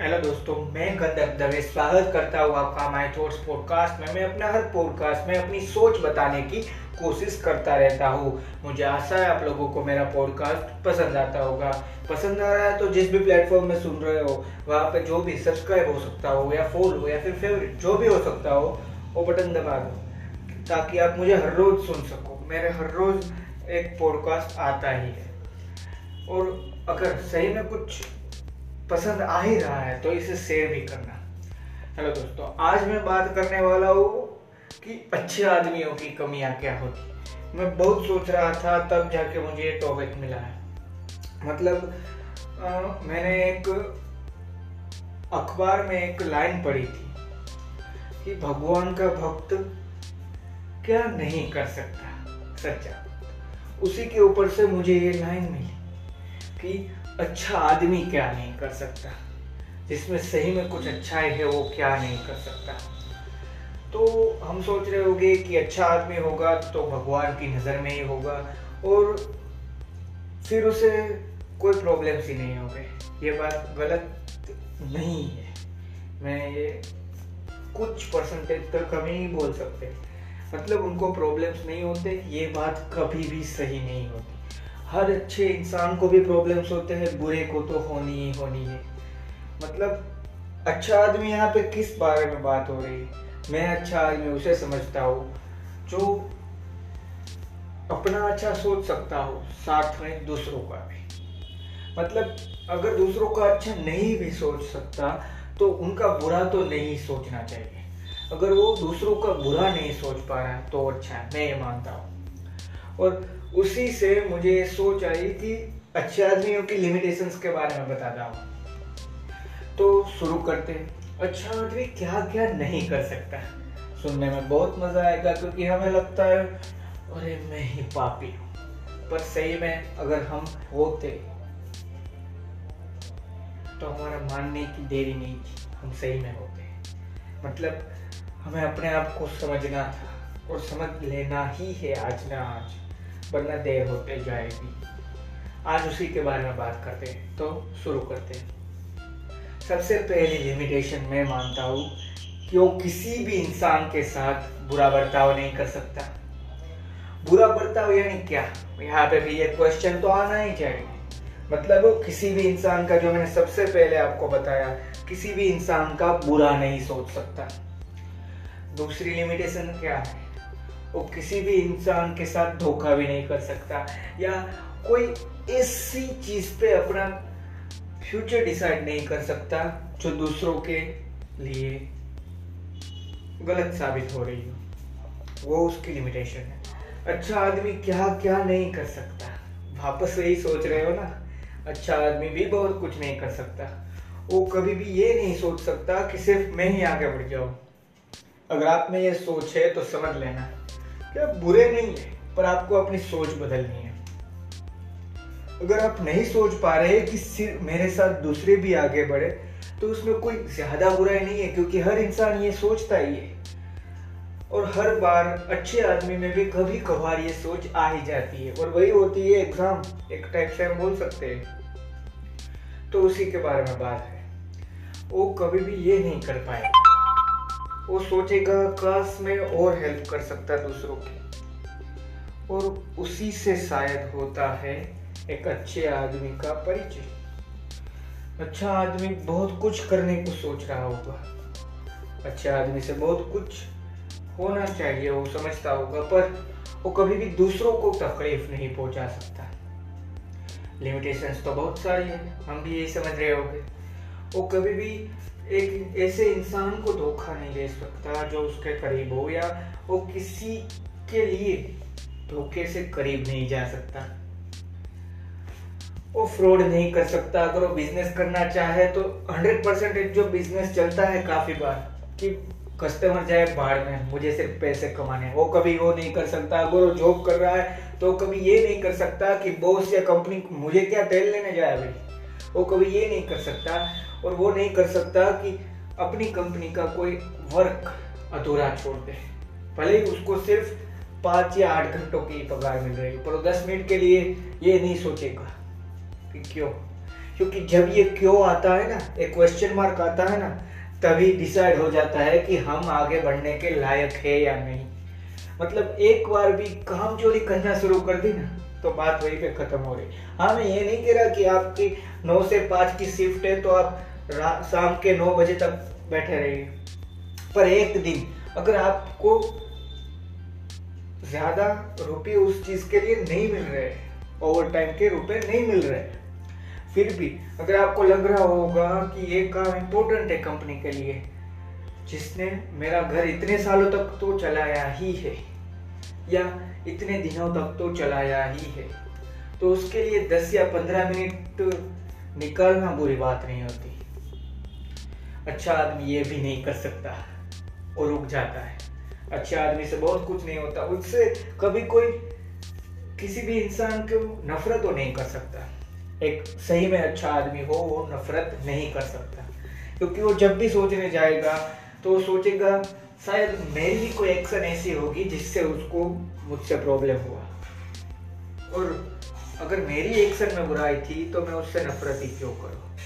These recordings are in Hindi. हेलो दोस्तों, मैं गंधर्व दवे स्वागत करता हूँ आपका माय थॉट्स पॉडकास्ट में। मैं अपना हर पॉडकास्ट में अपनी सोच बताने की कोशिश करता रहता हूँ। मुझे आशा है आप लोगों को मेरा पॉडकास्ट पसंद आता होगा। पसंद आ रहा है तो जिस भी प्लेटफॉर्म में सुन रहे हो वहाँ पे जो भी सब्सक्राइब हो सकता हो या फॉलो या फिर फेवरेट जो भी हो सकता हो वो बटन दबा दो, ताकि आप मुझे हर रोज़ सुन सको। मेरे हर रोज़ एक पॉडकास्ट आता ही है, और अगर सही में कुछ पसंद आ ही रहा है तो इसे शेयर भी करना। हेलो दोस्तों, आज मैं बात करने वाला हूँ कि अच्छे आदमियों की कमियाँ क्या होती। मैं बहुत सोच रहा था तब जाके मुझे ये टॉपिक मिला है। मतलब मैंने एक अखबार में एक लाइन पढ़ी थी कि भगवान का भक्त क्या नहीं कर सकता सच्चा। उसी के ऊपर से मुझे ये लाइन मिली कि अच्छा आदमी क्या नहीं कर सकता, जिसमें सही में कुछ अच्छाई है वो क्या नहीं कर सकता। तो हम सोच रहे होंगे कि अच्छा आदमी होगा तो भगवान की नज़र में ही होगा और फिर उसे कोई प्रॉब्लम्स ही नहीं होगी। ये बात गलत नहीं है। मैं ये कुछ परसेंटेज तक हम ही बोल सकते, मतलब उनको प्रॉब्लम्स नहीं होते, ये बात कभी भी सही नहीं होती। हर अच्छे इंसान को भी प्रॉब्लम्स होते हैं, बुरे को तो होनी ही होनी है। मतलब अच्छा आदमी यहाँ पे किस बारे में बात हो रही है। मैं अच्छा आदमी उसे समझता हूँ जो अपना अच्छा सोच सकता हो, साथ में दूसरों का भी। मतलब अगर दूसरों का अच्छा नहीं भी सोच सकता तो उनका बुरा तो नहीं सोचना चाहिए। अगर वो दूसरों का बुरा नहीं सोच पा रहा है तो अच्छा है, मैं ये मानता हूँ। और उसी से मुझे सोच आई कि अच्छे आदमियों की लिमिटेशंस के बारे में बताता हूँ। तो शुरू करते हैं, अच्छा आदमी क्या क्या नहीं कर सकता। सुनने में बहुत मज़ा आएगा, क्योंकि हमें लगता है अरे मैं ही पापी हूँ, पर सही में अगर हम होते तो हमारा मानने की देरी नहीं थी, हम सही में होते। मतलब हमें अपने आप को समझना था और समझ लेना ही है आज ना आज, वरना देर होते जाएगी। आज उसी के बारे में बात करते हैं, तो शुरू करते हैं। सबसे पहली लिमिटेशन मैं मानता हूँ कि वो किसी भी इंसान के साथ बुरा बर्ताव नहीं कर सकता। बुरा बर्ताव यानी क्या, यहाँ पे भी ये क्वेश्चन तो आना ही चाहिए। मतलब वो किसी भी इंसान का, जो मैंने सबसे पहले आपको बताया, किसी भी इंसान का बुरा नहीं सोच सकता। दूसरी लिमिटेशन क्या है, वो किसी भी इंसान के साथ धोखा भी नहीं कर सकता या कोई ऐसी चीज़ पे अपना फ्यूचर डिसाइड नहीं कर सकता जो दूसरों के लिए गलत साबित हो रही हो। वो उसकी लिमिटेशन है। अच्छा आदमी क्या क्या नहीं कर सकता, वापस वही सोच रहे हो ना। अच्छा आदमी भी बहुत कुछ नहीं कर सकता। वो कभी भी ये नहीं सोच सकता कि सिर्फ मैं ही आगे बढ़ जाऊँ। अगर आप में ये सोच है तो समझ लेना कि आप बुरे नहीं है, पर आपको अपनी सोच बदलनी है। अगर आप नहीं सोच पा रहे कि सिर्फ मेरे साथ दूसरे भी आगे बढ़े तो उसमें कोई ज़्यादा बुराई नहीं है, क्योंकि हर इंसान ये सोचता ही है। और हर बार अच्छे आदमी में भी कभी कभार ये सोच आ ही जाती है, और वही होती है एग्ज़ाम, एक टाइप से हम बोल सकते हैं। तो उसी के बारे में बात है। वो कभी भी ये नहीं कर पाए। वो सोचेगा काश में और हेल्प कर सकता दूसरों की, और उसी से शायद होता है एक अच्छे आदमी का परिचय। अच्छा आदमी बहुत कुछ करने को सोच रहा होगा, अच्छे आदमी से बहुत कुछ होना चाहिए वो समझता होगा, पर वो कभी भी दूसरों को तकलीफ नहीं पहुंचा सकता। लिमिटेशंस तो बहुत सारी हैं, हम भी यही समझ रहे होंगे। वो कभी भी एक ऐसे इंसान को धोखा नहीं दे सकता जो उसके करीब हो, या वो किसी के लिए धोखे से करीब नहीं जा सकता। वो फ्रॉड नहीं कर सकता। अगर वो बिजनेस करना चाहे तो 100% जो बिजनेस चलता है काफ़ी बार कि कस्टमर जाए बाहर में, मुझे सिर्फ पैसे कमाने, वो कभी वो नहीं कर सकता। अगर वो जॉब कर रहा है तो कभी ये नहीं कर सकता कि बॉस या कंपनी मुझे क्या तेल लेने जाए अभी, वो कभी ये नहीं कर सकता। और वो नहीं कर सकता कि अपनी कंपनी का कोई वर्क अधूरा छोड़ दे, भले ही उसको सिर्फ 5 या 8 घंटों की पगार मिल रही हो, पर वो 10 मिनट के लिए ये नहीं सोचेगा कि क्यों। क्योंकि जब ये क्यों आता है ना, एक क्वेश्चन मार्क आता है ना, तभी डिसाइड हो जाता है कि हम आगे बढ़ने के लायक है या नहीं। मतलब एक बार भी काम चोरी करना शुरू कर दी ना तो बात वहीं पे खत्म हो रही। हाँ, मैं ये नहीं कह रहा कि आपकी 9 से 5 की शिफ्ट है तो आप शाम के 9 बजे तक बैठे रहिए, पर एक दिन अगर आपको ज्यादा रुपये उस चीज के लिए नहीं मिल रहे, ओवर टाइम के रुपए नहीं मिल रहे, फिर भी अगर आपको लग रहा होगा कि ये काम इम्पोर्टेंट है कंपनी के लिए, जिसने मेरा घर इतने सालों तक तो चलाया ही है या इतने दिनों तक तो चलाया ही है, तो उसके लिए 10 या 15 मिनट निकालना बुरी बात नहीं होती। अच्छा आदमी ये भी नहीं कर सकता और रुक जाता है। अच्छा आदमी से बहुत कुछ नहीं होता, उससे कभी कोई किसी भी इंसान को नफरत तो नहीं कर सकता। एक सही में अच्छा आदमी हो वो नफरत नहीं कर सकता, क्योंकि वो जब भी सोचने जाएगा तो सोचेगा शायद मेरी कोई एक्शन ऐसी होगी जिससे उसको मुझसे प्रॉब्लम हुआ, और अगर मेरी एक्शन में बुराई थी तो मैं उससे नफरत ही क्यों करूँ,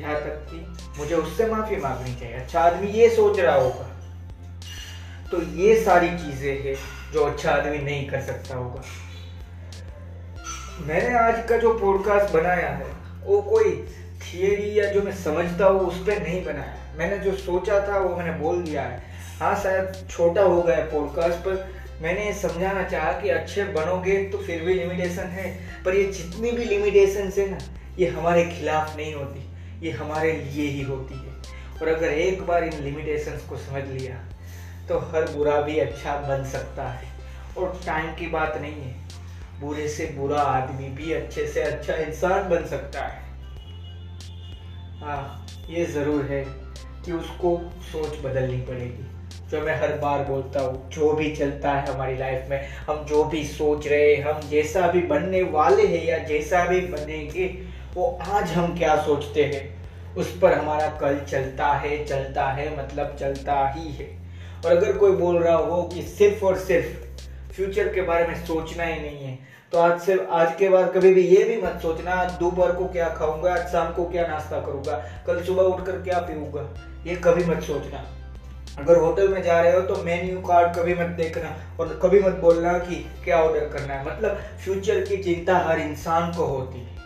यहाँ तक कि मुझे उससे माफ़ी मांगनी चाहिए। अच्छा आदमी ये सोच रहा होगा। तो ये सारी चीज़ें हैं जो अच्छा आदमी नहीं कर सकता होगा। मैंने आज का जो पॉडकास्ट बनाया है वो कोई थियरी या जो मैं समझता हूँ उस पर नहीं बनाया, मैंने जो सोचा था वो मैंने बोल दिया है। हाँ, शायद छोटा हो गया है पॉडकास्ट, पर मैंने समझाना चाहा कि अच्छे बनोगे तो फिर भी लिमिटेशन है, पर ये जितनी भी लिमिटेशन है ना, ये हमारे खिलाफ नहीं होती, ये हमारे लिए ही होती है। और अगर एक बार इन लिमिटेशंस को समझ लिया तो हर बुरा भी अच्छा बन सकता है। और टाइम की बात नहीं है, बुरे से बुरा आदमी भी अच्छे से अच्छा इंसान बन सकता है। हाँ, ये ज़रूर है कि उसको सोच बदलनी पड़ेगी, जो मैं हर बार बोलता हूँ। जो भी चलता है हमारी लाइफ में, हम जो भी सोच रहे हैं, हम जैसा भी बनने वाले हैं या जैसा भी बनेंगे, वो आज हम क्या सोचते हैं उस पर हमारा कल चलता है मतलब चलता ही है। और अगर कोई बोल रहा हो कि सिर्फ और सिर्फ फ्यूचर के बारे में सोचना ही नहीं है, तो आज के बाद कभी भी ये भी मत सोचना दोपहर को क्या खाऊंगा, आज शाम को क्या नाश्ता करूंगा, कल सुबह उठकर क्या पीऊंगा, ये कभी मत सोचना। अगर होटल में जा रहे हो तो मेन्यू कार्ड कभी मत देखना और कभी मत बोलना कि क्या ऑर्डर करना है। मतलब फ्यूचर की चिंता हर इंसान को होती है,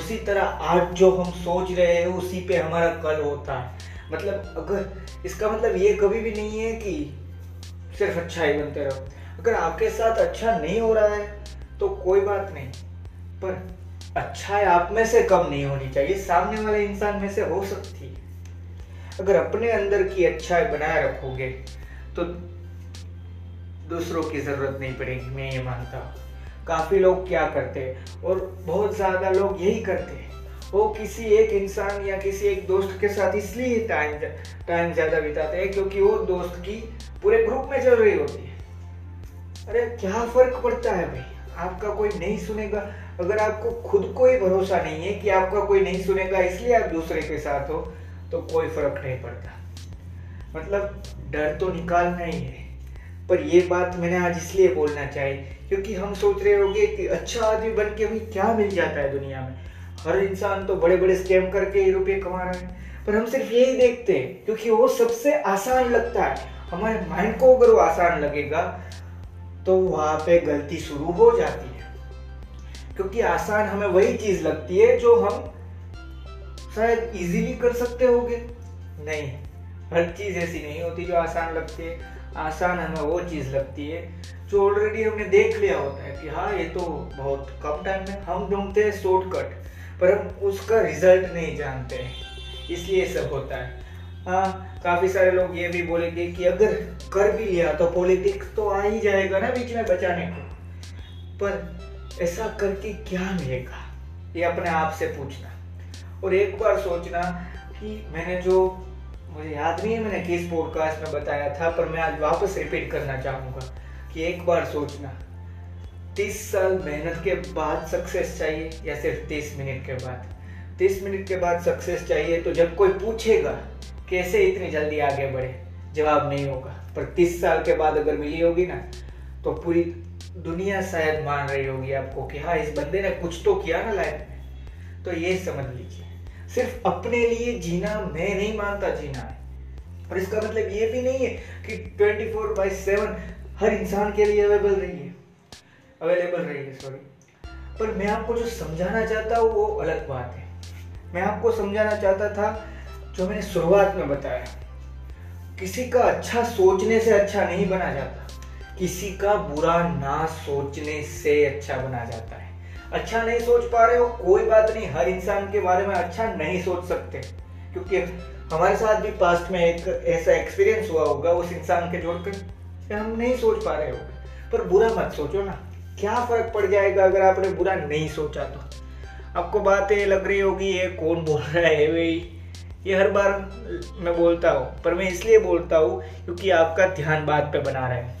उसी तरह आज जो हम सोच रहे हैं उसी पे हमारा कल होता है। मतलब अगर इसका मतलब ये कभी भी नहीं है कि सिर्फ अच्छा ही बनते रहो। अगर आपके साथ अच्छा नहीं हो रहा है तो कोई बात नहीं, पर अच्छा है आप में से कम नहीं होनी चाहिए, सामने वाले इंसान में से हो सकती है। अगर अपने अंदर की अच्छाई बनाए रखोगे तो दूसरों की ज़रूरत नहीं पड़ेगी, मैं ये मानता हूँ। काफ़ी लोग क्या करते हैं और बहुत ज़्यादा लोग यही करते हैं, वो किसी एक इंसान या किसी एक दोस्त के साथ इसलिए टाइम ज़्यादा बिताते हैं क्योंकि वो दोस्त की पूरे ग्रुप में चल रही होती है। अरे क्या फ़र्क पड़ता है भाई, आपका कोई नहीं सुनेगा। अगर आपको खुद को ही भरोसा नहीं है कि आपका कोई नहीं सुनेगा इसलिए आप दूसरे के साथ हो, तो कोई फ़र्क नहीं पड़ता। मतलब डर तो निकालना ही है, पर ये बात मैंने आज इसलिए बोलना चाहिए क्योंकि हम सोच रहे होंगे कि अच्छा आदमी बन के हमें क्या मिल जाता है दुनिया में, हर इंसान तो बड़े बड़े स्कैम करके ही रुपये कमा रहा है, पर हम सिर्फ यही देखते हैं क्योंकि वो सबसे आसान लगता है। हमारे माइंड को अगर वो आसान लगेगा तो वहाँ पे गलती शुरू हो जाती है, क्योंकि आसान हमें वही चीज़ लगती है जो हम शायद इजीली कर सकते होंगे। नहीं, हर चीज़ ऐसी नहीं होती जो आसान लगती है। आसान हमें वो चीज़ लगती है जो ऑलरेडी हमने देख लिया होता है कि हाँ ये तो बहुत कम टाइम में हम ढूंढते हैं शॉर्टकट, पर हम उसका रिजल्ट नहीं जानते हैं, इसलिए सब होता है। हाँ, काफ़ी सारे लोग ये भी बोलेंगे कि अगर कर भी लिया तो पॉलिटिक्स तो आ ही जाएगा ना बीच में बचाने को, पर ऐसा करके क्या मिलेगा ये अपने आप से पूछना और एक बार सोचना कि मैंने जो, मुझे याद नहीं है मैंने किस पॉडकास्ट में बताया था, पर मैं आज वापस रिपीट करना चाहूँगा कि एक बार सोचना 30 साल मेहनत के बाद सक्सेस चाहिए या सिर्फ 30 मिनट के बाद। 30 मिनट के बाद सक्सेस चाहिए तो जब कोई पूछेगा कैसे इतनी जल्दी आगे बढ़े, जवाब नहीं होगा, पर 30 साल के बाद अगर मिली होगी ना तो पूरी दुनिया शायद मान रही होगी आपको कि हाँ इस बंदे ने कुछ तो किया ना लाइफ में। तो ये समझ लीजिए, सिर्फ अपने लिए जीना मैं नहीं मानता जीना है। और इसका मतलब ये भी नहीं है कि 24/7 हर इंसान के लिए अवेलेबल रही है। पर मैं आपको जो समझाना चाहता हूँ वो अलग बात है। मैं आपको समझाना चाहता था जो मैंने शुरुआत में बताया, किसी का अच्छा सोचने से अच्छा नहीं बना जाता, किसी का बुरा ना सोचने से अच्छा बना जाता है। अच्छा नहीं सोच पा रहे हो कोई बात नहीं, हर इंसान के बारे में अच्छा नहीं सोच सकते, क्योंकि हमारे साथ भी पास्ट में एक ऐसा एक्सपीरियंस हुआ होगा उस इंसान के जोड़कर हम नहीं सोच पा रहे होंगे। पर बुरा मत सोचो ना, क्या फर्क पड़ जाएगा अगर आपने बुरा नहीं सोचा। तो आपको बातें लग रही होगी ये कौन बोल रहा है भाई, ये हर बार मैं बोलता हूँ, पर मैं इसलिए बोलता हूँ क्योंकि आपका ध्यान बात पे बना रहा है।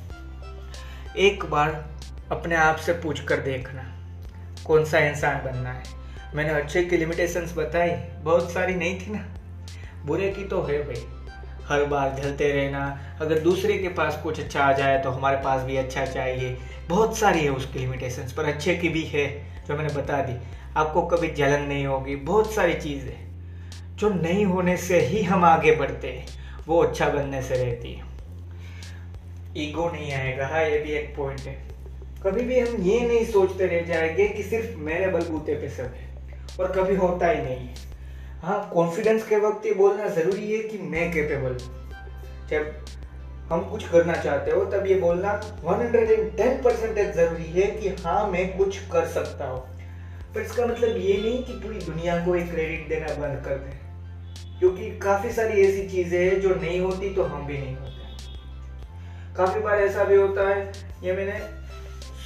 एक बार अपने आप से पूछ कर देखना कौन सा इंसान बनना है। मैंने अच्छे की लिमिटेशंस बताई, बहुत सारी नहीं थी ना, बुरे की तो है भाई। हर बार ढलते रहना, अगर दूसरे के पास कुछ अच्छा आ जाए तो हमारे पास भी अच्छा चाहिए, बहुत सारी है उसकी लिमिटेशंस। पर अच्छे की भी है जो मैंने बता दी, आपको कभी जलन नहीं होगी, बहुत सारी चीज़ें जो नहीं होने से ही हम आगे बढ़ते हैं, वो अच्छा बनने से रहती है। ईगो नहीं आएगा, हाँ ये भी एक पॉइंट है। कभी भी हम ये नहीं सोचते रह जाएंगे कि सिर्फ मेरे बलबूते पे सब है, और कभी होता ही नहीं है। हाँ, कॉन्फिडेंस के वक्त ये बोलना ज़रूरी है कि मैं कैपेबल हूँ। जब हम कुछ करना चाहते हो तब ये बोलना 110% ज़रूरी है कि हाँ मैं कुछ कर सकता हूँ। पर इसका मतलब ये नहीं कि पूरी दुनिया को एक क्रेडिट देना बंद कर दें, क्योंकि काफ़ी सारी ऐसी चीज़ें हैं जो नहीं होती तो हम भी नहीं होते। काफ़ी बार ऐसा भी होता है, ये मैंने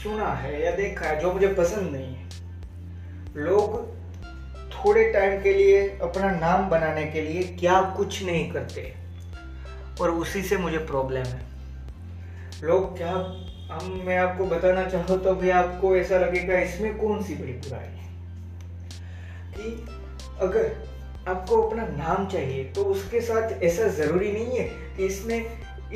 सुना है या देखा है, जो मुझे पसंद नहीं है। लोग थोड़े टाइम के लिए अपना नाम बनाने के लिए क्या कुछ नहीं करते, और उसी से मुझे प्रॉब्लम है। लोग क्या, मैं आपको बताना चाहूँ तो भी आपको ऐसा लगेगा इसमें कौन सी बड़ी बुराई है, कि अगर आपको अपना नाम चाहिए तो उसके साथ ऐसा ज़रूरी नहीं है कि इसने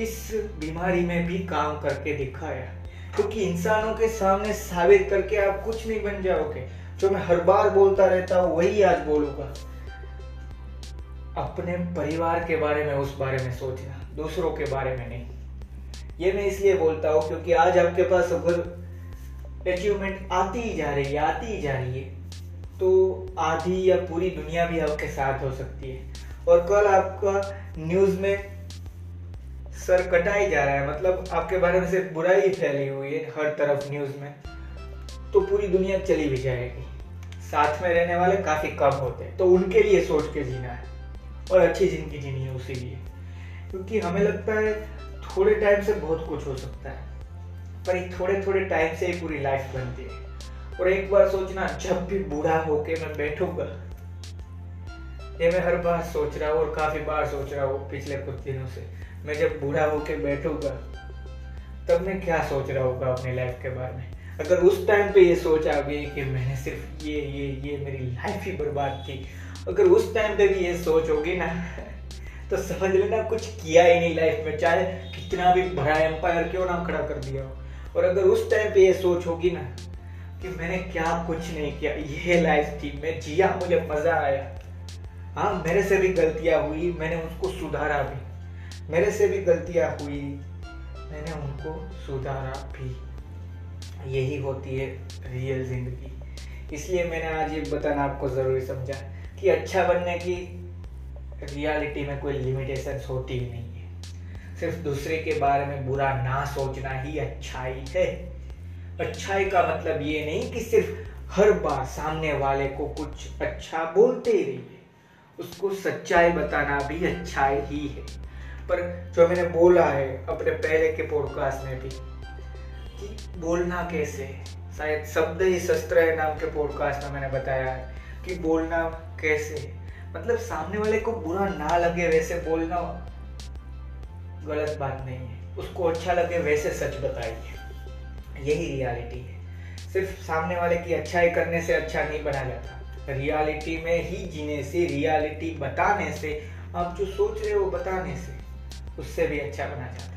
इस बीमारी में भी काम करके दिखाया, क्योंकि इंसानों के सामने साबित करके आप कुछ नहीं बन जाओगे। जो मैं हर बार बोलता रहता हूँ वही आज बोलूँगा, अपने परिवार के बारे में, उस बारे में सोचना, दूसरों के बारे में नहीं। ये मैं इसलिए बोलता हूँ क्योंकि आज आपके पास अगर अचीवमेंट आती ही जा रही है तो आधी या पूरी दुनिया भी आपके साथ हो सकती है, और कल आपका न्यूज़ में सर कटाई जा रहा है, मतलब आपके बारे में सिर्फ बुराई फैली हुई है हर तरफ न्यूज़ में, तो पूरी दुनिया चली भी जाएगी। साथ में रहने वाले काफ़ी कम होते हैं, तो उनके लिए सोच के जीना है और अच्छी ज़िंदगी जीनी है उसी लिए, क्योंकि हमें लगता है थोड़े टाइम से बहुत कुछ हो सकता है, पर एक थोड़े थोड़े टाइम से ही पूरी लाइफ बनती है। और एक बार सोचना, जब भी बूढ़ा होके मैं बैठूंगा, ये मैं हर बार सोच रहा हूँ और काफ़ी बार सोच रहा हूँ पिछले कुछ दिनों से, मैं जब बूढ़ा होके बैठूंगा तब मैं क्या सोच रहा होगा अपनी लाइफ के बारे में। अगर उस टाइम पे ये सोच आ गई कि मैंने सिर्फ ये मेरी लाइफ ही बर्बाद थी, अगर उस टाइम पे भी ये सोच होगी ना, तो समझ लेना कुछ किया ही नहीं लाइफ में, चाहे कितना भी बड़ा एम्पायर क्यों ना खड़ा कर दिया हो। और अगर उस टाइम पे ये सोच होगी ना कि मैंने क्या कुछ नहीं किया, ये लाइफ थी, मैं जिया, मुझे मज़ा आया, हाँ मेरे से भी गलतियाँ हुई, मैंने उसको सुधारा भी, मेरे से भी गलतियाँ हुई, मैंने उनको सुधारा भी, यही होती है रियल ज़िंदगी। इसलिए मैंने आज ये बताना आपको ज़रूरी समझा कि अच्छा बनने की रियलिटी में कोई लिमिटेशंस होती ही नहीं है। सिर्फ दूसरे के बारे में बुरा ना सोचना ही अच्छाई है। अच्छाई का मतलब ये नहीं कि सिर्फ हर बार सामने वाले को कुछ अच्छा बोलते ही रहिए, उसको सच्चाई बताना भी अच्छाई ही है। पर जो मैंने बोला है अपने पहले के पॉडकास्ट में भी कि बोलना कैसे, शायद शब्द ही शस्त्र है नाम के पॉडकास्ट में मैंने बताया है कि बोलना कैसे, मतलब सामने वाले को बुरा ना लगे वैसे बोलना गलत बात नहीं है, उसको अच्छा लगे वैसे सच बताइए, यही रियलिटी है। सिर्फ सामने वाले की अच्छाई करने से अच्छा नहीं बना जाता, रियलिटी में ही जीने से, रियलिटी बताने से, आप जो सोच रहे हो बताने से, उससे भी अच्छा बना जाता है।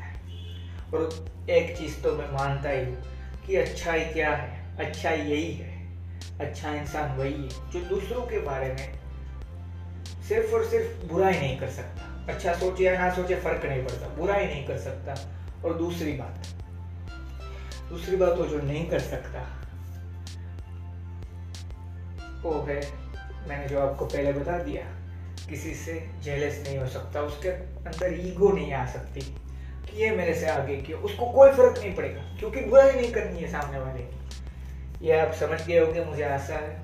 और एक चीज़ तो मैं मानता ही हूँ कि अच्छाई क्या है, अच्छाई यही है अच्छा इंसान वही है जो दूसरों के बारे में सिर्फ और सिर्फ बुरा ही नहीं कर सकता, अच्छा सोचे या ना सोचे फर्क नहीं पड़ता, बुरा ही नहीं कर सकता। और दूसरी बात वो जो नहीं कर सकता वो है, मैंने जो आपको पहले बता दिया, किसी से जेलस नहीं हो सकता, उसके अंदर ईगो नहीं आ सकती कि ये मेरे से आगे की, उसको कोई फर्क नहीं पड़ेगा क्योंकि बुराई नहीं करनी है सामने वाले की। ये आप समझ गए होंगे मुझे आशा है।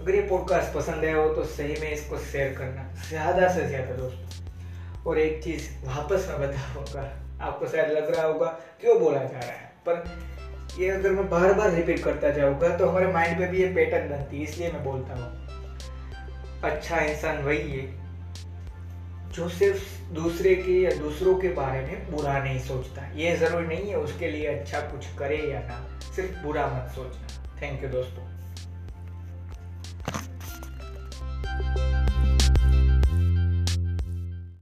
अगर ये पॉडकास्ट पसंद आया हो तो सही में इसको शेयर करना ज़्यादा से ज़्यादा दोस्तों। और एक चीज़ वापस मैं बताऊँगा, आपको शायद लग रहा होगा क्यों बोला जा रहा है, पर ये अगर मैं बार बार रिपीट करता जाऊँगा तो हमारे माइंड पे भी ये पैटर्न बनती है, इसलिए मैं बोलता हूँ। अच्छा इंसान वही है जो सिर्फ दूसरे के या दूसरों के बारे में बुरा नहीं सोचता। ये ज़रूरी नहीं है उसके लिए अच्छा कुछ करे या ना, सिर्फ बुरा मत सोचना। थैंक यू दोस्तों।